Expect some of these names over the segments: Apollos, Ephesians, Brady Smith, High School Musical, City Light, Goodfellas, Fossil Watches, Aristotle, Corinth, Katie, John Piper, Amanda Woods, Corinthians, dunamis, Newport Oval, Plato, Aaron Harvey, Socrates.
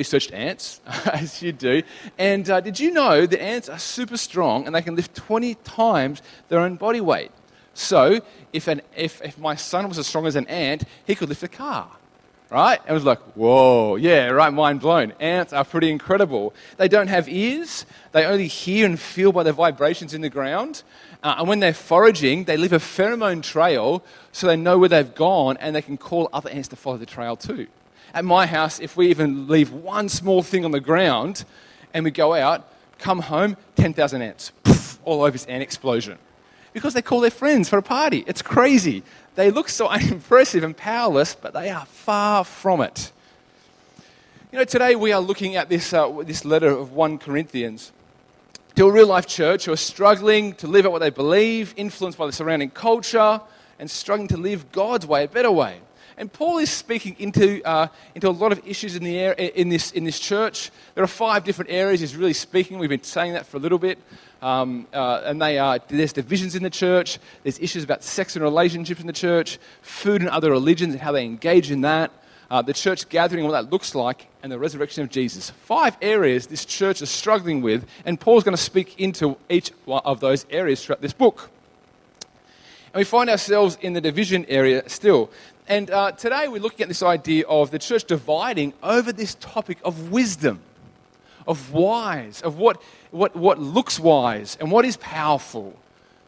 researched ants, as you do. And did you know that ants are super strong and they can lift 20 times their own body weight? So if my son was as strong as an ant, he could lift a car, right? And it was like, whoa, yeah, right, mind blown. Ants are pretty incredible. They don't have ears. They only hear and feel by the vibrations in the ground. And when they're foraging, they leave a pheromone trail so they know where they've gone and they can call other ants to follow the trail too. At my house, if we even leave one small thing on the ground and we go out, come home, 10,000 ants, poof, all over this ant explosion. Because they call their friends for a party. It's crazy. They look so unimpressive and powerless, but they are far from it. You know, today we are looking at this letter of 1 Corinthians to a real-life church who are struggling to live out what they believe, influenced by the surrounding culture, and struggling to live God's way, a better way. And Paul is speaking into a lot of issues in the this church. There are 5 different areas he's really speaking. We've been saying that for a little bit. And they are, there's divisions in the church. There's issues about sex and relationships in the church, food and other religions and how they engage in that, the church gathering and what that looks like, and the resurrection of Jesus. 5 areas this church is struggling with, and Paul's going to speak into each one of those areas throughout this book. And we find ourselves in the division area still. And today we're looking at this idea of the church dividing over this topic of wisdom, of wise, of what looks wise and what is powerful,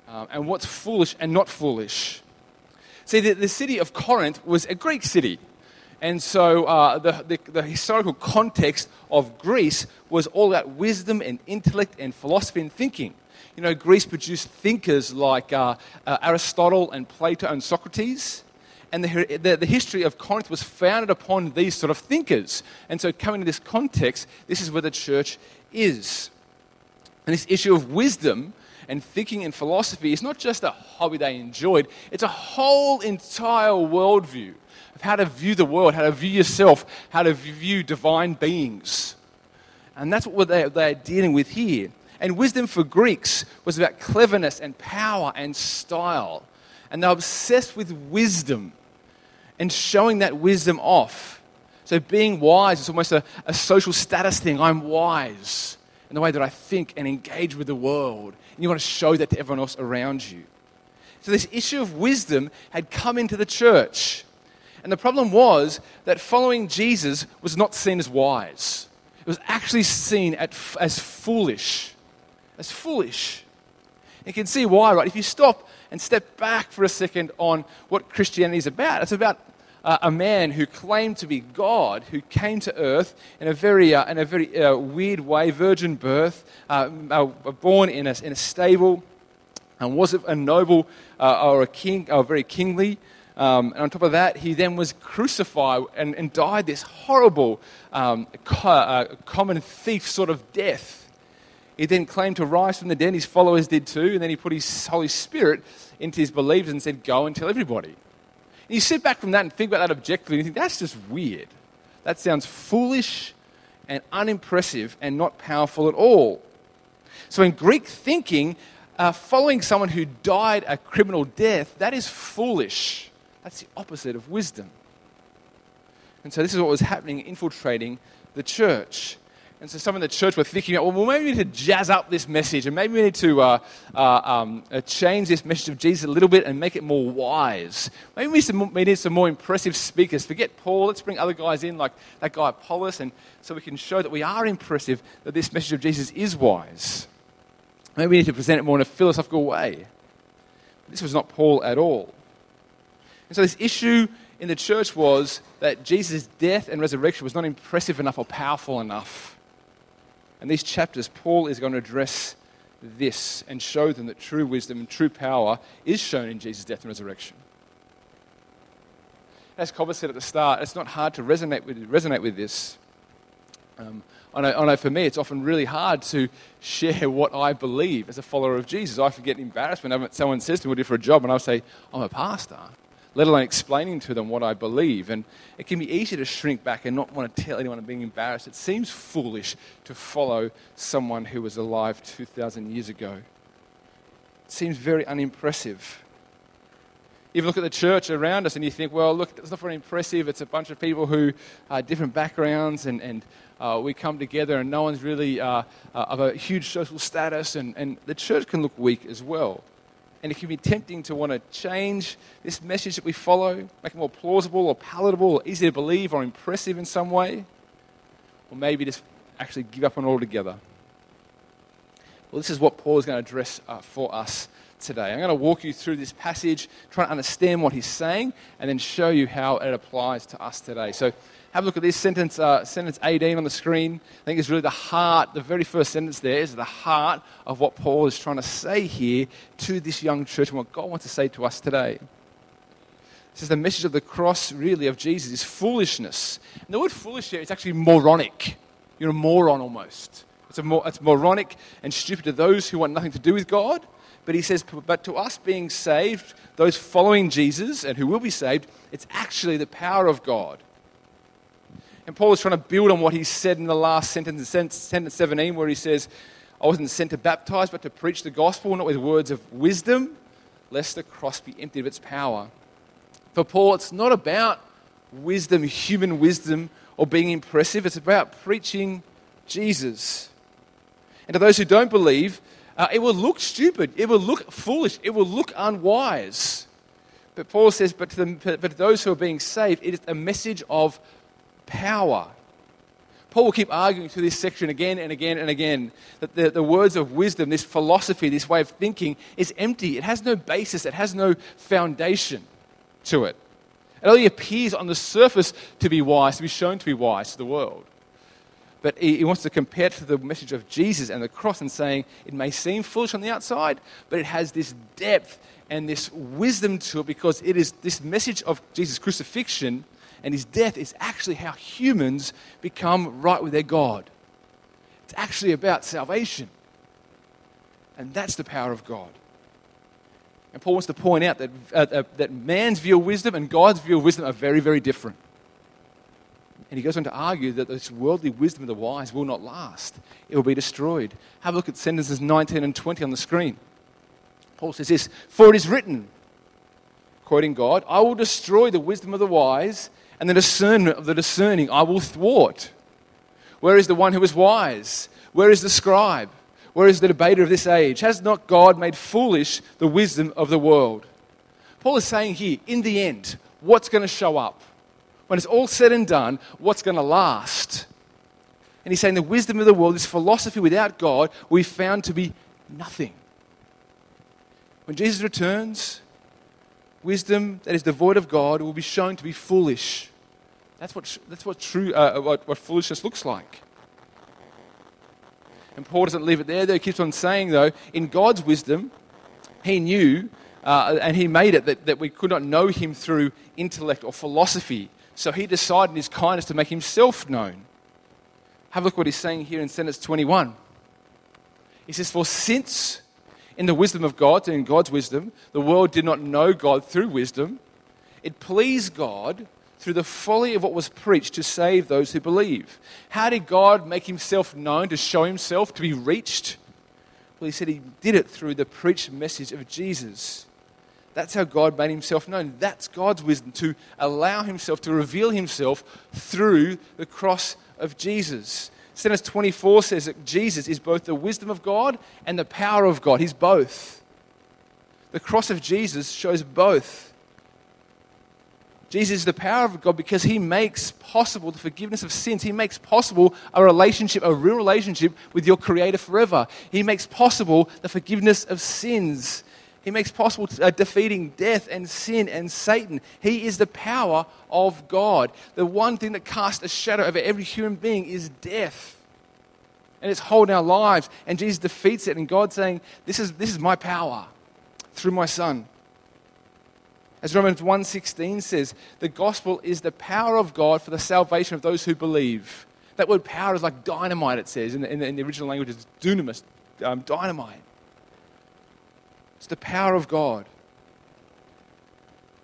and what's foolish and not foolish. See, the city of Corinth was a Greek city. And so the historical context of Greece was all about wisdom and intellect and philosophy and thinking. You know, Greece produced thinkers like Aristotle and Plato and Socrates. And the history of Corinth was founded upon these sort of thinkers. And so coming to this context, this is where the church is. And this issue of wisdom and thinking and philosophy is not just a hobby they enjoyed. It's a whole entire worldview of how to view the world, how to view yourself, how to view divine beings. And that's what they're dealing with here. And wisdom for Greeks was about cleverness and power and style. And they're obsessed with wisdom and showing that wisdom off. So being wise is almost a social status thing. I'm wise in the way that I think and engage with the world. And you want to show that to everyone else around you. So this issue of wisdom had come into the church. And the problem was that following Jesus was not seen as wise. It was actually seen as foolish. As foolish. And you can see why, right? If you stop and step back for a second on what Christianity is about. It's about a man who claimed to be God, who came to earth in a very weird way, virgin birth, born in a stable, and wasn't a noble or a king, or very kingly. And on top of that, he then was crucified and died this horrible common thief sort of death. He then claimed to rise from the dead, his followers did too, and then he put his Holy Spirit into his believers and said, go and tell everybody. And you sit back from that and think about that objectively, and you think, that's just weird. That sounds foolish and unimpressive and not powerful at all. So in Greek thinking, following someone who died a criminal death, that is foolish. That's the opposite of wisdom. And so this is what was happening, infiltrating the church. And so some in the church were thinking, well, maybe we need to jazz up this message, and maybe we need to change this message of Jesus a little bit and make it more wise. Maybe we need some more impressive speakers. Forget Paul, let's bring other guys in, like that guy Apollos, and so we can show that we are impressive, that this message of Jesus is wise. Maybe we need to present it more in a philosophical way. This was not Paul at all. And so this issue in the church was that Jesus' death and resurrection was not impressive enough or powerful enough. And these chapters, Paul is going to address this and show them that true wisdom and true power is shown in Jesus' death and resurrection. As Cobb said at the start, it's not hard to resonate with this. I know for me, it's often really hard to share what I believe as a follower of Jesus. I often get embarrassed when someone says to me, what do you do for a job? And I say, I'm a pastor, let alone explaining to them what I believe. And it can be easy to shrink back and not want to tell anyone I'm being embarrassed. It seems foolish to follow someone who was alive 2,000 years ago. It seems very unimpressive. even look at the church around us and you think, well, look, it's not very impressive. It's a bunch of people who are different backgrounds and we come together and no one's really of a huge social status. And the church can look weak as well. And it can be tempting to want to change this message that we follow, make it more plausible or palatable or easy to believe or impressive in some way. Or maybe just actually give up on it altogether. Well, this is what Paul is going to address for us today. I'm going to walk you through this passage, try to understand what he's saying, and then show you how it applies to us today. So have a look at this sentence, sentence 18 on the screen. I think it's really the heart, the very first sentence there is the heart of what Paul is trying to say here to this young church and what God wants to say to us today. It says the message of the cross, really, of Jesus is foolishness. And the word foolish here is actually moronic. You're a moron almost. It's moronic and stupid to those who want nothing to do with God. But he says, but to us being saved, those following Jesus and who will be saved, it's actually the power of God. And Paul is trying to build on what he said in the last sentence, sentence 17, where he says, I wasn't sent to baptize, but to preach the gospel, not with words of wisdom, lest the cross be emptied of its power. For Paul, it's not about wisdom, human wisdom, or being impressive. It's about preaching Jesus. And to those who don't believe, it will look stupid. It will look foolish. It will look unwise. But Paul says, but to those who are being saved, it is a message of power. Paul will keep arguing through this section again and again and again that the words of wisdom, this philosophy, this way of thinking is empty. It has no basis. It has no foundation to it. It only appears on the surface to be wise, to be shown to be wise to the world. But he wants to compare it to the message of Jesus and the cross and saying it may seem foolish on the outside, but it has this depth and this wisdom to it because it is this message of Jesus' crucifixion and his death is actually how humans become right with their God. It's actually about salvation. And that's the power of God. And Paul wants to point out that man's view of wisdom and God's view of wisdom are very, very different. And he goes on to argue that this worldly wisdom of the wise will not last. It will be destroyed. Have a look at sentences 19 and 20 on the screen. Paul says this, for it is written, quoting God, I will destroy the wisdom of the wise and the discernment of the discerning I will thwart. Where is the one who is wise? Where is the scribe? Where is the debater of this age? Has not God made foolish the wisdom of the world? Paul is saying here, in the end, what's going to show up? When it's all said and done, what's going to last? And he's saying the wisdom of the world, this philosophy without God, we found to be nothing. When Jesus returns, wisdom that is devoid of God will be shown to be foolish. That's what foolishness looks like. And Paul doesn't leave it there, though. He keeps on saying, though, in God's wisdom, he knew and he made it that we could not know him through intellect or philosophy. So he decided in his kindness to make himself known. Have a look what he's saying here in sentence 21. He says, for since in the wisdom of God, in God's wisdom, the world did not know God through wisdom, it pleased God through the folly of what was preached to save those who believe. How did God make himself known, to show himself, to be reached? Well, he said he did it through the preached message of Jesus. That's how God made himself known. That's God's wisdom, to allow himself, to reveal himself through the cross of Jesus. Sentence 24 says that Jesus is both the wisdom of God and the power of God. He's both. The cross of Jesus shows both. Jesus is the power of God because he makes possible the forgiveness of sins. He makes possible a relationship, a real relationship with your Creator forever. He makes possible the forgiveness of sins. He makes possible defeating death and sin and Satan. He is the power of God. The one thing that casts a shadow over every human being is death. And it's holding our lives. And Jesus defeats it. And God's saying, this is my power through my Son. As Romans 1:16 says, the gospel is the power of God for the salvation of those who believe. That word power is like dynamite, it says. In the original language, it's dunamis, dynamite. It's the power of God.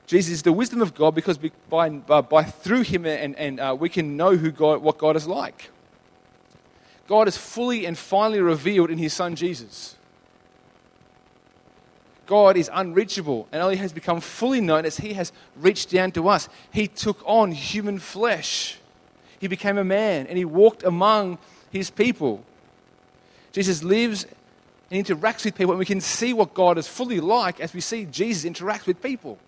Jesus is the wisdom of God because by through him and we can know what God is like. God is fully and finally revealed in his Son, Jesus. God is unreachable and only has become fully known as he has reached down to us. He took on human flesh. He became a man and he walked among his people. Jesus lives and interacts with people, and we can see what God is fully like as we see Jesus interact with people.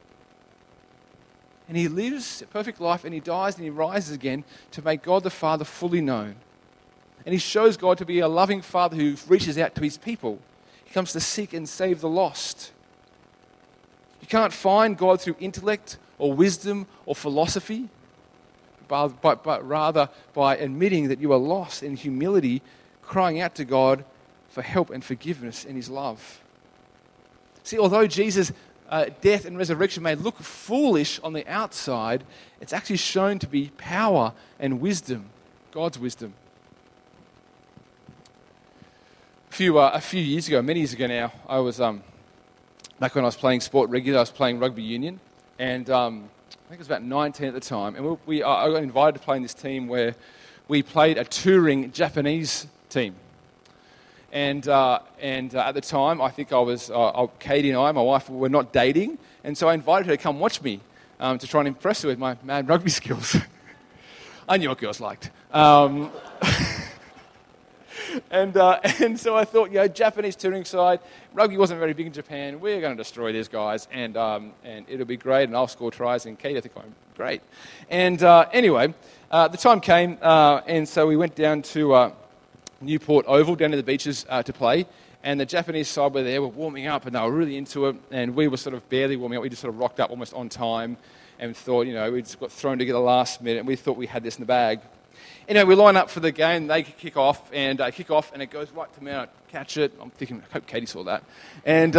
And he lives a perfect life, and he dies and he rises again to make God the Father fully known. And he shows God to be a loving Father who reaches out to his people. He comes to seek and save the lost. You can't find God through intellect or wisdom or philosophy, but rather by admitting that you are lost in humility, crying out to God for help and forgiveness and his love. See, although Jesus' death and resurrection may look foolish on the outside, it's actually shown to be power and wisdom, God's wisdom. A few years ago, many years ago now, I was, back when I was playing sport regularly, I was playing rugby union, and I think I was about 19 at the time, and I got invited to play in this team where we played a touring Japanese team. And at the time, I think I was, Katie and I, my wife, were not dating. And so I invited her to come watch me to try and impress her with my mad rugby skills. I knew what girls liked. And so I thought, Japanese touring side, rugby wasn't very big in Japan. We're going to destroy these guys, and it'll be great, and I'll score tries, and Katie, I think I'm great. And anyway, the time came, and so we went down to Newport Oval, down to the beaches to play, and the Japanese side were there, were warming up, and they were really into it, and we were sort of barely warming up. We just sort of rocked up almost on time, and thought, we just got thrown together last minute, and we thought we had this in the bag. Anyway, we line up for the game, they kick off, and it goes right to me, and I catch it. I'm thinking, I hope Katie saw that. And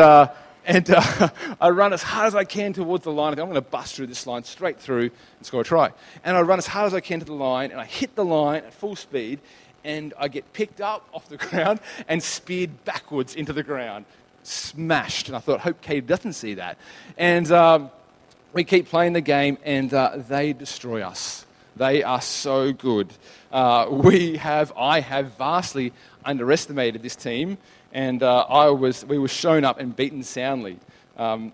I run as hard as I can towards the line. I think I'm going to bust through this line, straight through, and score a try. And I run as hard as I can to the line, and I hit the line at full speed, and I get picked up off the ground and speared backwards into the ground. Smashed. And I thought, hope Katie doesn't see that. And we keep playing the game, and they destroy us. They are so good. I have vastly underestimated this team, and we were shown up and beaten soundly. They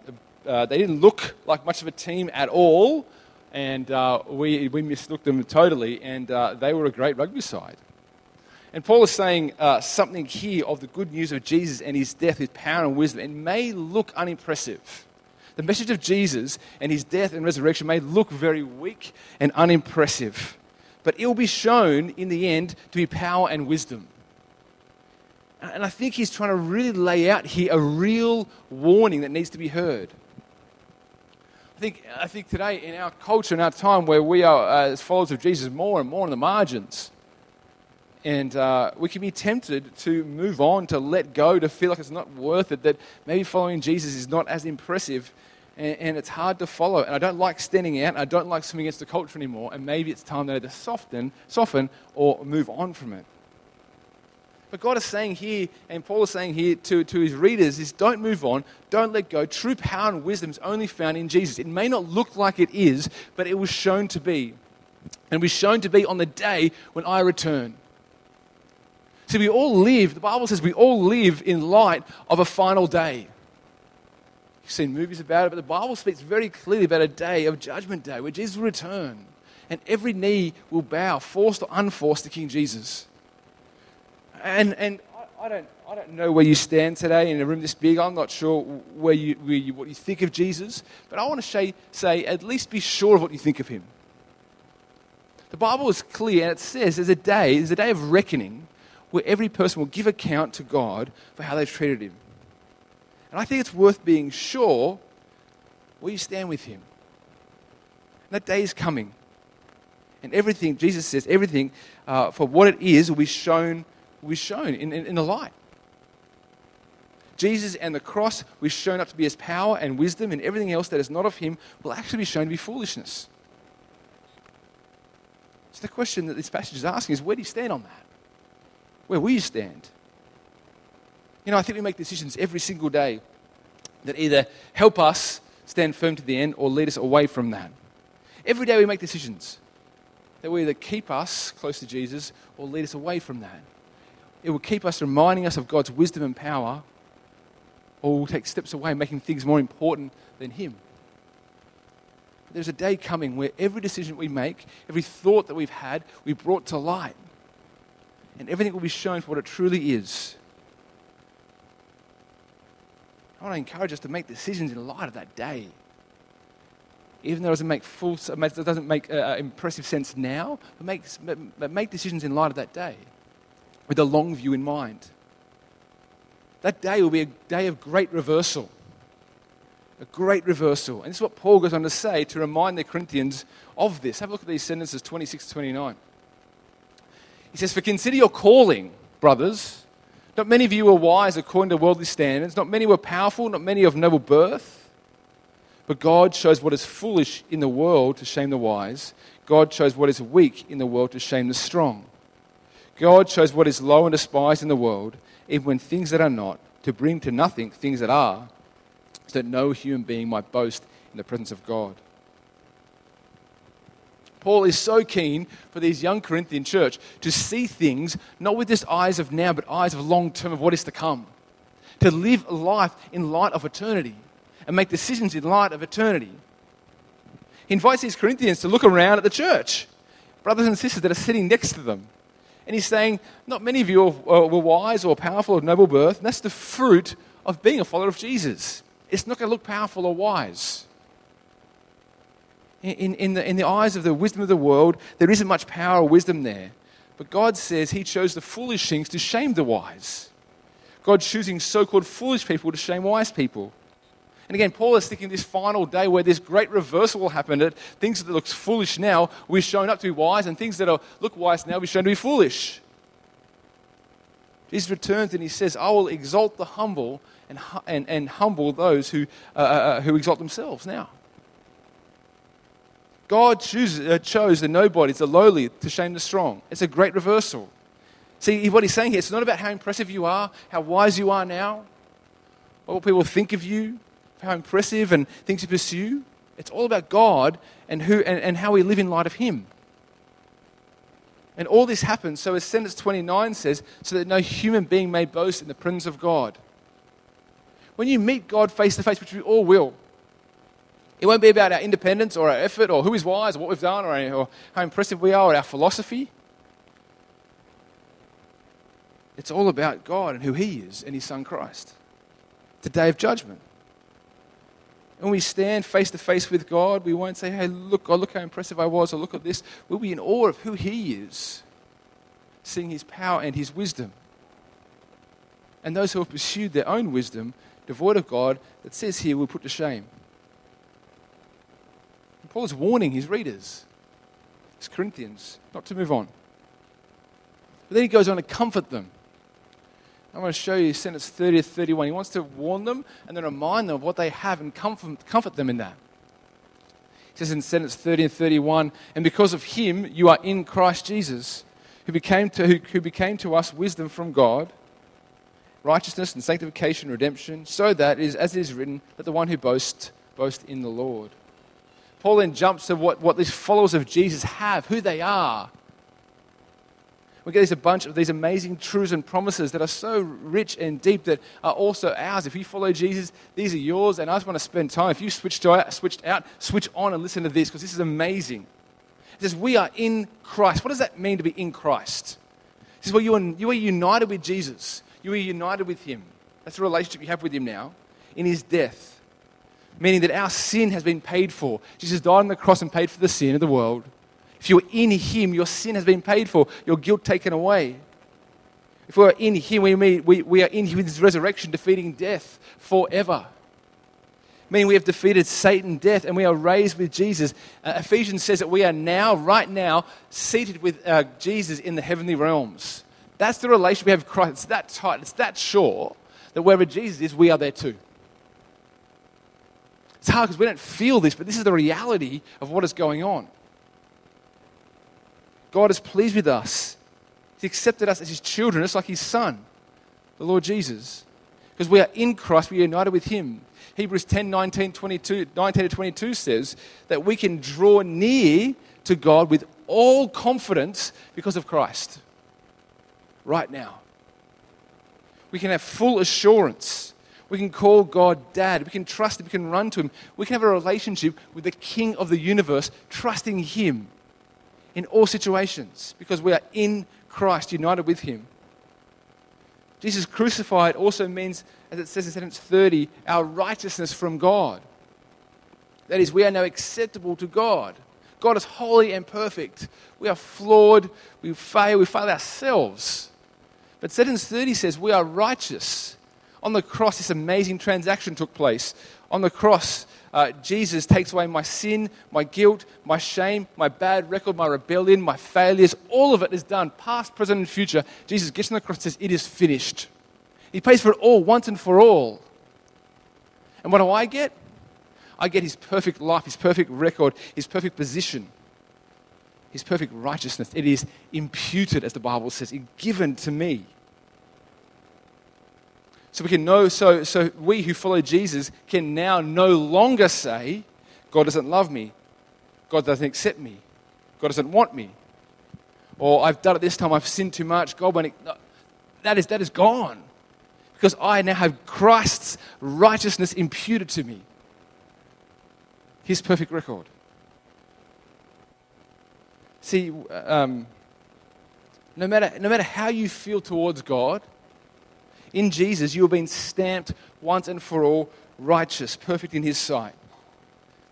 didn't look like much of a team at all, and we mislooked them totally, and they were a great rugby side. And Paul is saying something here of the good news of Jesus and his death, his power and wisdom. It may look unimpressive. The message of Jesus and his death and resurrection may look very weak and unimpressive, but it will be shown in the end to be power and wisdom. And I think he's trying to really lay out here a real warning that needs to be heard. I think today in our culture, in our time where we are as followers of Jesus more and more on the margins, and we can be tempted to move on, to let go, to feel like it's not worth it, that maybe following Jesus is not as impressive and it's hard to follow. And I don't like standing out. I don't like swimming against the culture anymore. And maybe it's time to soften or move on from it. But God is saying here, and Paul is saying here to his readers, is don't move on, don't let go. True power and wisdom is only found in Jesus. It may not look like it is, but it was shown to be. And it was shown to be on the day when I return. See, we all live, the Bible says we all live in light of a final day. You've seen movies about it, but the Bible speaks very clearly about a day of Judgment Day where Jesus will return and every knee will bow, forced or unforced, to King Jesus. And I don't know where you stand today in a room this big. I'm not sure what you think of Jesus, but I want to say at least be sure of what you think of him. The Bible is clear and it says there's a day of reckoning where every person will give account to God for how they've treated him. And I think it's worth being sure where you stand with him. And that day is coming. And everything, Jesus says, everything for what it is will be shown in the light. Jesus and the cross will be shown up to be his power and wisdom, and everything else that is not of him will actually be shown to be foolishness. So the question that this passage is asking is, where do you stand on that? Where will you stand? I think we make decisions every single day that either help us stand firm to the end or lead us away from that. Every day we make decisions that will either keep us close to Jesus or lead us away from that. It will keep us reminding us of God's wisdom and power or will take steps away, making things more important than him. There's a day coming where every decision we make, every thought that we've had, will be brought to light. And everything will be shown for what it truly is. I want to encourage us to make decisions in light of that day. Even though it doesn't make impressive sense now, but make decisions in light of that day, with a long view in mind. That day will be a day of great reversal. A great reversal. And this is what Paul goes on to say to remind the Corinthians of this. Have a look at these sentences, 26 to 29. He says, "For consider your calling, brothers. Not many of you were wise according to worldly standards. Not many were powerful. Not many of noble birth. But God shows what is foolish in the world to shame the wise. God shows what is weak in the world to shame the strong. God shows what is low and despised in the world, even when things that are not, to bring to nothing things that are, so that no human being might boast in the presence of God." Paul is so keen for these young Corinthian church to see things not with just eyes of now, but eyes of long term of what is to come. To live life in light of eternity and make decisions in light of eternity. He invites these Corinthians to look around at the church, brothers and sisters that are sitting next to them. And he's saying, not many of you were wise or powerful or noble birth, and that's the fruit of being a follower of Jesus. It's not going to look powerful or wise. In the eyes of the wisdom of the world, there isn't much power or wisdom there. But God says he chose the foolish things to shame the wise. God's choosing so-called foolish people to shame wise people. And again, Paul is thinking this final day where this great reversal will happen, that things that look foolish now will be shown up to be wise, and things that look wise now will be shown to be foolish. Jesus returns and he says, "I will exalt the humble and humble those who exalt themselves now." God chose the nobodies, the lowly, to shame the strong. It's a great reversal. See, what he's saying here, it's not about how impressive you are, how wise you are now, or what people think of you, how impressive and things you pursue. It's all about God and how we live in light of him. And all this happens, so as sentence 29 says, so that no human being may boast in the presence of God. When you meet God face to face, which we all will, it won't be about our independence or our effort or who is wise or what we've done or how impressive we are or our philosophy. It's all about God and who he is and his son Christ. It's a day of judgment. When we stand face to face with God, we won't say, "Hey, look, oh, look how impressive I was," or "Look at this." We'll be in awe of who he is, seeing his power and his wisdom. And those who have pursued their own wisdom, devoid of God, that says here, will put to shame. And Paul is warning his readers, his Corinthians, not to move on. But then he goes on to comfort them. I want to show you sentence 30 to 31. He wants to warn them and then remind them of what they have and comfort them in that. He says in sentence 30 and 31, "And because of him you are in Christ Jesus, who became to us wisdom from God, righteousness and sanctification, redemption, so that, as it is written, let the one who boasts, boast in the Lord." Paul then jumps to what these followers of Jesus have, who they are. We get a bunch of these amazing truths and promises that are so rich and deep that are also ours. If you follow Jesus, these are yours, and I just want to spend time. If you switched out, switch on and listen to this, because this is amazing. It says, we are in Christ. What does that mean to be in Christ? It says, well, you are united with Jesus. You are united with him. That's the relationship you have with him now, in his death, meaning that our sin has been paid for. Jesus died on the cross and paid for the sin of the world. If you're in him, your sin has been paid for, your guilt taken away. If we're in him, we are in his resurrection, defeating death forever. Meaning we have defeated Satan, death, and we are raised with Jesus. Ephesians says that we are now, right now, seated with Jesus in the heavenly realms. That's the relationship we have with Christ. It's that tight, it's that sure, that wherever Jesus is, we are there too. It's hard because we don't feel this, but this is the reality of what is going on. God is pleased with us. He's accepted us as his children, just like his son, the Lord Jesus. Because we are in Christ, we are united with him. Hebrews 10, 19 to 22 says that we can draw near to God with all confidence because of Christ. Right now. We can have full assurance. We can call God Dad. We can trust him. We can run to him. We can have a relationship with the King of the universe, trusting him in all situations because we are in Christ, united with him. Jesus crucified also means, as it says in sentence 30, our righteousness from God. That is, we are now acceptable to God. God is holy and perfect. We are flawed. We fail ourselves. But sentence 30 says we are righteous. On the cross, this amazing transaction took place. On the cross, Jesus takes away my sin, my guilt, my shame, my bad record, my rebellion, my failures. All of it is done, past, present, and future. Jesus gets on the cross and says, it is finished. He pays for it all, once and for all. And what do I get? I get his perfect life, his perfect record, his perfect position, his perfect righteousness. It is imputed, as the Bible says, given to me. So we can know, so we who follow Jesus can now no longer say, God doesn't love me, God doesn't accept me, God doesn't want me, or I've done it this time, I've sinned too much, God won't. No, that is gone, because I now have Christ's righteousness imputed to me. His perfect record. See, no matter how you feel towards God, in Jesus you have been stamped once and for all righteous, perfect in his sight.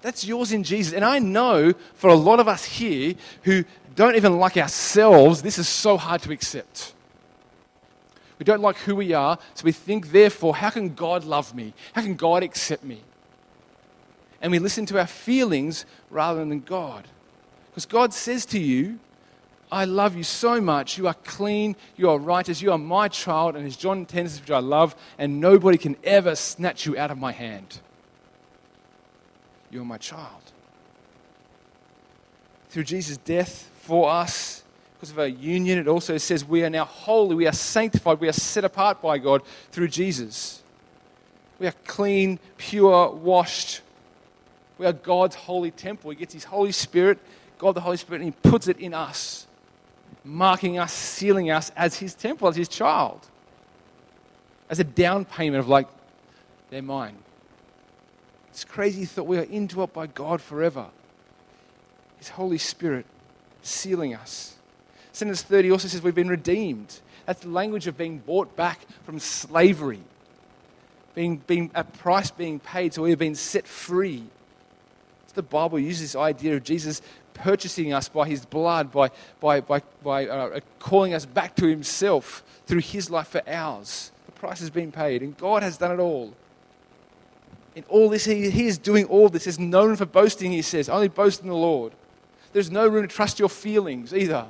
That's yours in Jesus. And I know for a lot of us here who don't even like ourselves, this is so hard to accept. We don't like who we are, so we think, therefore, how can God love me? How can God accept me? And we listen to our feelings rather than God. Because God says to you, I love you so much. You are clean. You are righteous. You are my child. And as John 10 says, which I love, and nobody can ever snatch you out of my hand. You are my child. Through Jesus' death for us, because of our union, it also says we are now holy. We are sanctified. We are set apart by God through Jesus. We are clean, pure, washed. We are God's holy temple. He gets his Holy Spirit, God the Holy Spirit, and he puts it in us, marking us, sealing us as his temple, as his child, as a down payment of like, they're mine. It's crazy thought. We are indwelt by God forever. His Holy Spirit sealing us. Sentence 30 also says we've been redeemed. That's the language of being bought back from slavery, being a price being paid, so we've been set free. The Bible uses this idea of Jesus purchasing us by his blood, by calling us back to himself through his life for ours. The price has been paid, and God has done it all. In all this, he is doing all this. There's no room for boasting, he says. Only boast in the Lord. There's no room to trust your feelings either.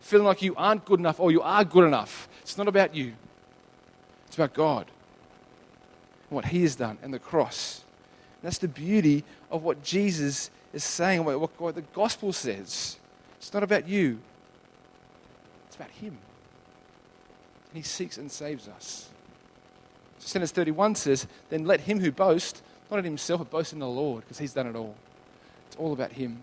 Feeling like you aren't good enough or you are good enough. It's not about you. It's about God and what he has done and the cross. That's the beauty of what Jesus is saying, what the gospel says. It's not about you. It's about him. And he seeks and saves us. So sentence 31 says, then let him who boasts, not in himself, but boast in the Lord, because he's done it all. It's all about him.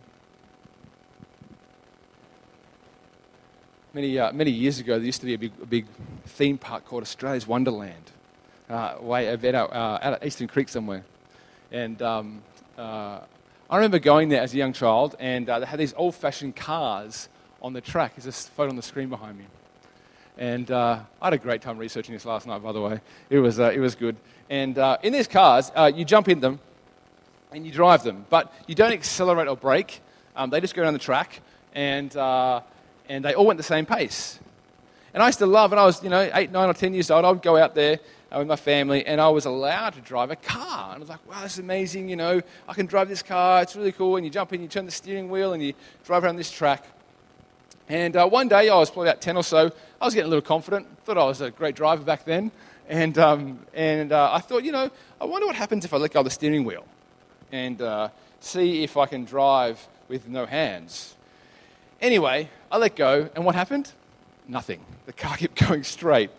Many years ago, there used to be a big theme park called Australia's Wonderland, way out at Eastern Creek somewhere. And I remember going there as a young child, and they had these old-fashioned cars on the track. There's this photo on the screen behind me. And I had a great time researching this last night, by the way. It was good. And in these cars, you jump in them, and you drive them. But you don't accelerate or brake. They just go down the track, and they all went the same pace. And I used to love, when I was 8, 9, or 10 years old, I would go out there with my family, and I was allowed to drive a car. And I was like, wow, this is amazing, I can drive this car, it's really cool. And you jump in, you turn the steering wheel, and you drive around this track. And one day, I was probably about 10 or so, I was getting a little confident, thought I was a great driver back then. And I thought, I wonder what happens if I let go of the steering wheel and see if I can drive with no hands. Anyway, I let go, and what happened? Nothing. The car kept going straight.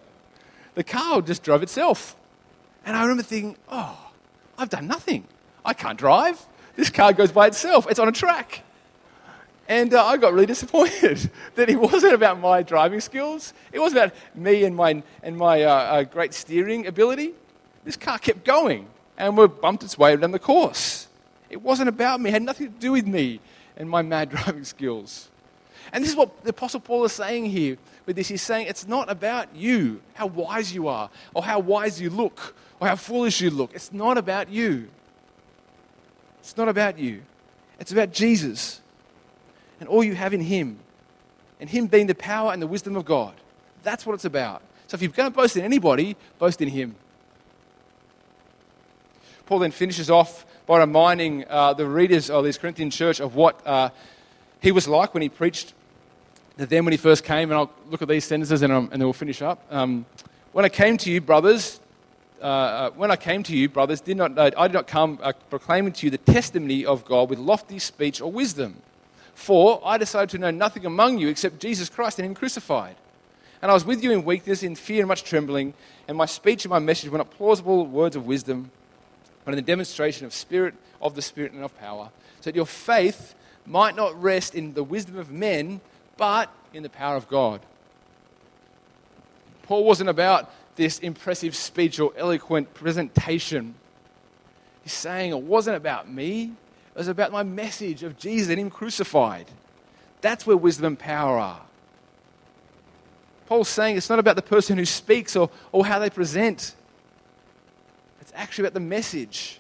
The car just drove itself. And I remember thinking, oh, I've done nothing. I can't drive. This car goes by itself. It's on a track. And I got really disappointed that it wasn't about my driving skills. It wasn't about me and my great steering ability. This car kept going and bumped its way down the course. It wasn't about me. It had nothing to do with me and my mad driving skills. And this is what the Apostle Paul is saying here with this. He's saying it's not about you, how wise you are, or how wise you look, or how foolish you look. It's not about you. It's not about you. It's about Jesus and all you have in Him, and Him being the power and the wisdom of God. That's what it's about. So if you're going to boast in anybody, boast in Him. Paul then finishes off by reminding the readers of this Corinthian church of what he was like when he preached to them when he first came. And I'll look at these sentences and then we'll finish up. When I came to you, brothers, I did not come proclaiming to you the testimony of God with lofty speech or wisdom. For I decided to know nothing among you except Jesus Christ and Him crucified. And I was with you in weakness, in fear, and much trembling. And my speech and my message were not plausible words of wisdom, but in the demonstration of the Spirit, and of power, so that your faith might not rest in the wisdom of men, but in the power of God. Paul wasn't about this impressive speech or eloquent presentation. He's saying it wasn't about me. It was about my message of Jesus and Him crucified. That's where wisdom and power are. Paul's saying it's not about the person who speaks or how they present. It's actually about the message.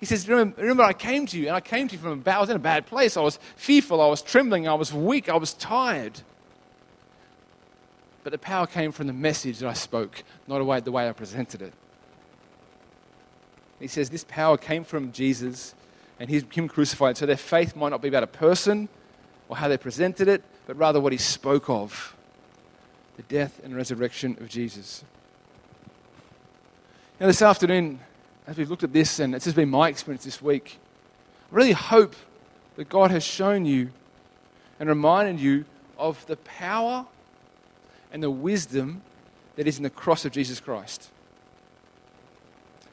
He says, remember I came to you, and I came to you from I was in a bad place. I was fearful, I was trembling, I was weak, I was tired. But the power came from the message that I spoke, not the way I presented it. He says this power came from Jesus and Him crucified, so their faith might not be about a person or how they presented it, but rather what He spoke of, the death and resurrection of Jesus. Now this afternoon, as we've looked at this, and this has been my experience this week, I really hope that God has shown you and reminded you of the power and the wisdom that is in the cross of Jesus Christ.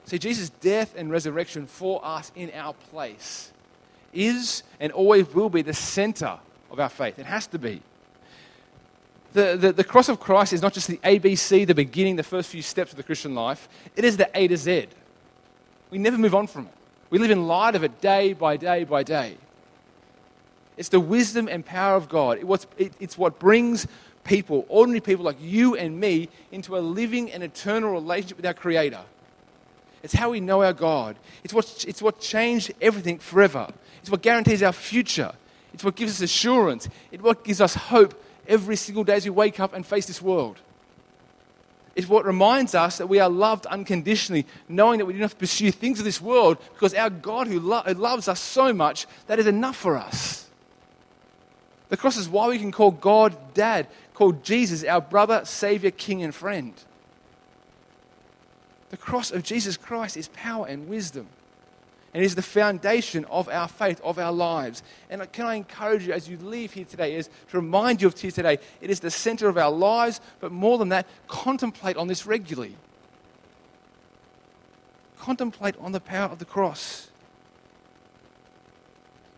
See, Jesus' death and resurrection for us in our place is and always will be the center of our faith. It has to be. The cross of Christ is not just the ABC, the beginning, the first few steps of the Christian life. It is the A to Z. We never move on from it. We live in light of it day by day by day. It's the wisdom and power of God. It's what brings people, ordinary people like you and me, into a living and eternal relationship with our Creator. It's how we know our God. It's what changed everything forever. It's what guarantees our future. It's what gives us assurance. It's what gives us hope every single day as we wake up and face this world. It's what reminds us that we are loved unconditionally, knowing that we do not have to pursue things of this world, because our God who loves us so much, that is enough for us. The cross is why we can call God Dad, call Jesus our brother, Savior, King, and friend. The cross of Jesus Christ is power and wisdom, and is the foundation of our faith, of our lives. And can I encourage you as you leave here today, is to remind you of here today, it is the center of our lives, but more than that, contemplate on this regularly. Contemplate on the power of the cross.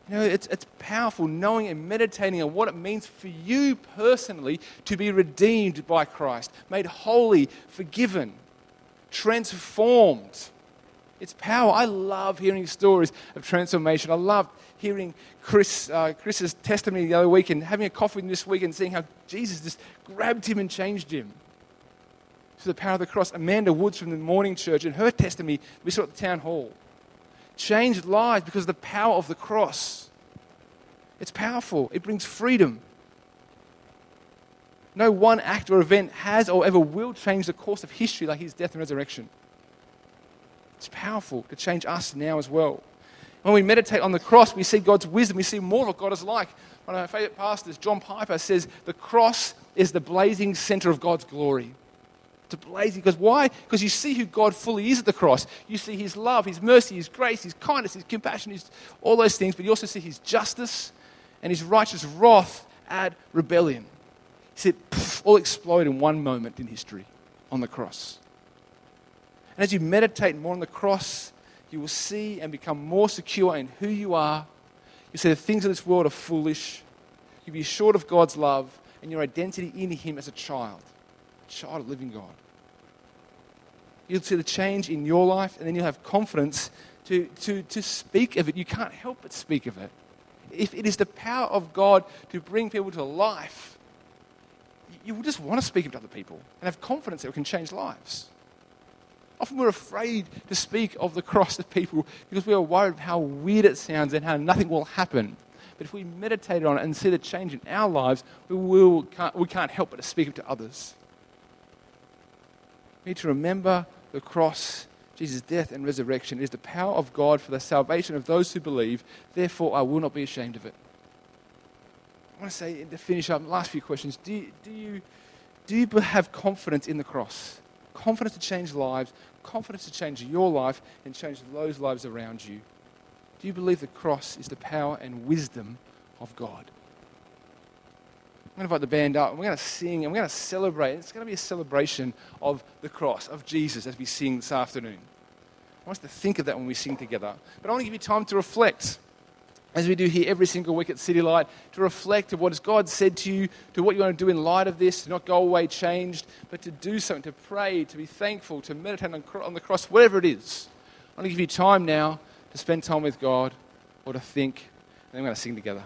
You know, it's powerful knowing and meditating on what it means for you personally to be redeemed by Christ, made holy, forgiven, transformed. It's power. I love hearing stories of transformation. I love hearing Chris's testimony the other week, and having a coffee with him this week and seeing how Jesus just grabbed him and changed him through the power of the cross. Amanda Woods from the morning church and her testimony we saw at the town hall changed lives because of the power of the cross. It's powerful. It brings freedom. No one act or event has or ever will change the course of history like His death and resurrection. It's powerful to change us now as well. When we meditate on the cross, we see God's wisdom. We see more of what God is like. One of my favorite pastors, John Piper, says the cross is the blazing center of God's glory. It's a blazing. Because why? Because you see who God fully is at the cross. You see His love, His mercy, His grace, His kindness, His compassion, all those things. But you also see His justice and His righteous wrath at rebellion. He said, all explode in one moment in history on the cross. And as you meditate more on the cross, you will see and become more secure in who you are. You'll see the things of this world are foolish. You'll be short of God's love and your identity in Him as a child of the living God. you'll see the change in your life, and then you'll have confidence to speak of it. You can't help but speak of it. If it is the power of God to bring people to life, you will just want to speak of it to other people and have confidence that it can change lives. Often we're afraid to speak of the cross to people because we are worried how weird it sounds and how nothing will happen. But if we meditate on it and see the change in our lives, we can't help but to speak of it to others. We need to remember the cross, Jesus' death and resurrection. It is the power of God for the salvation of those who believe. Therefore, I will not be ashamed of it. I want to say, to finish up, last few questions. Do you have confidence in the cross? Confidence to change lives, confidence to change your life and change those lives around you. Do you believe the cross is the power and wisdom of God? I'm going to invite the band up, and we're going to sing, and we're going to celebrate. It's going to be a celebration of the cross, of Jesus, as we sing this afternoon. I want us to think of that when we sing together. But I want to give you time to reflect, as we do here every single week at City Light, to reflect of what has God said to you, to what you want to do in light of this, to not go away changed, but to do something, to pray, to be thankful, to meditate on the cross, whatever it is. I want to give you time now to spend time with God or to think, and then we're going to sing together.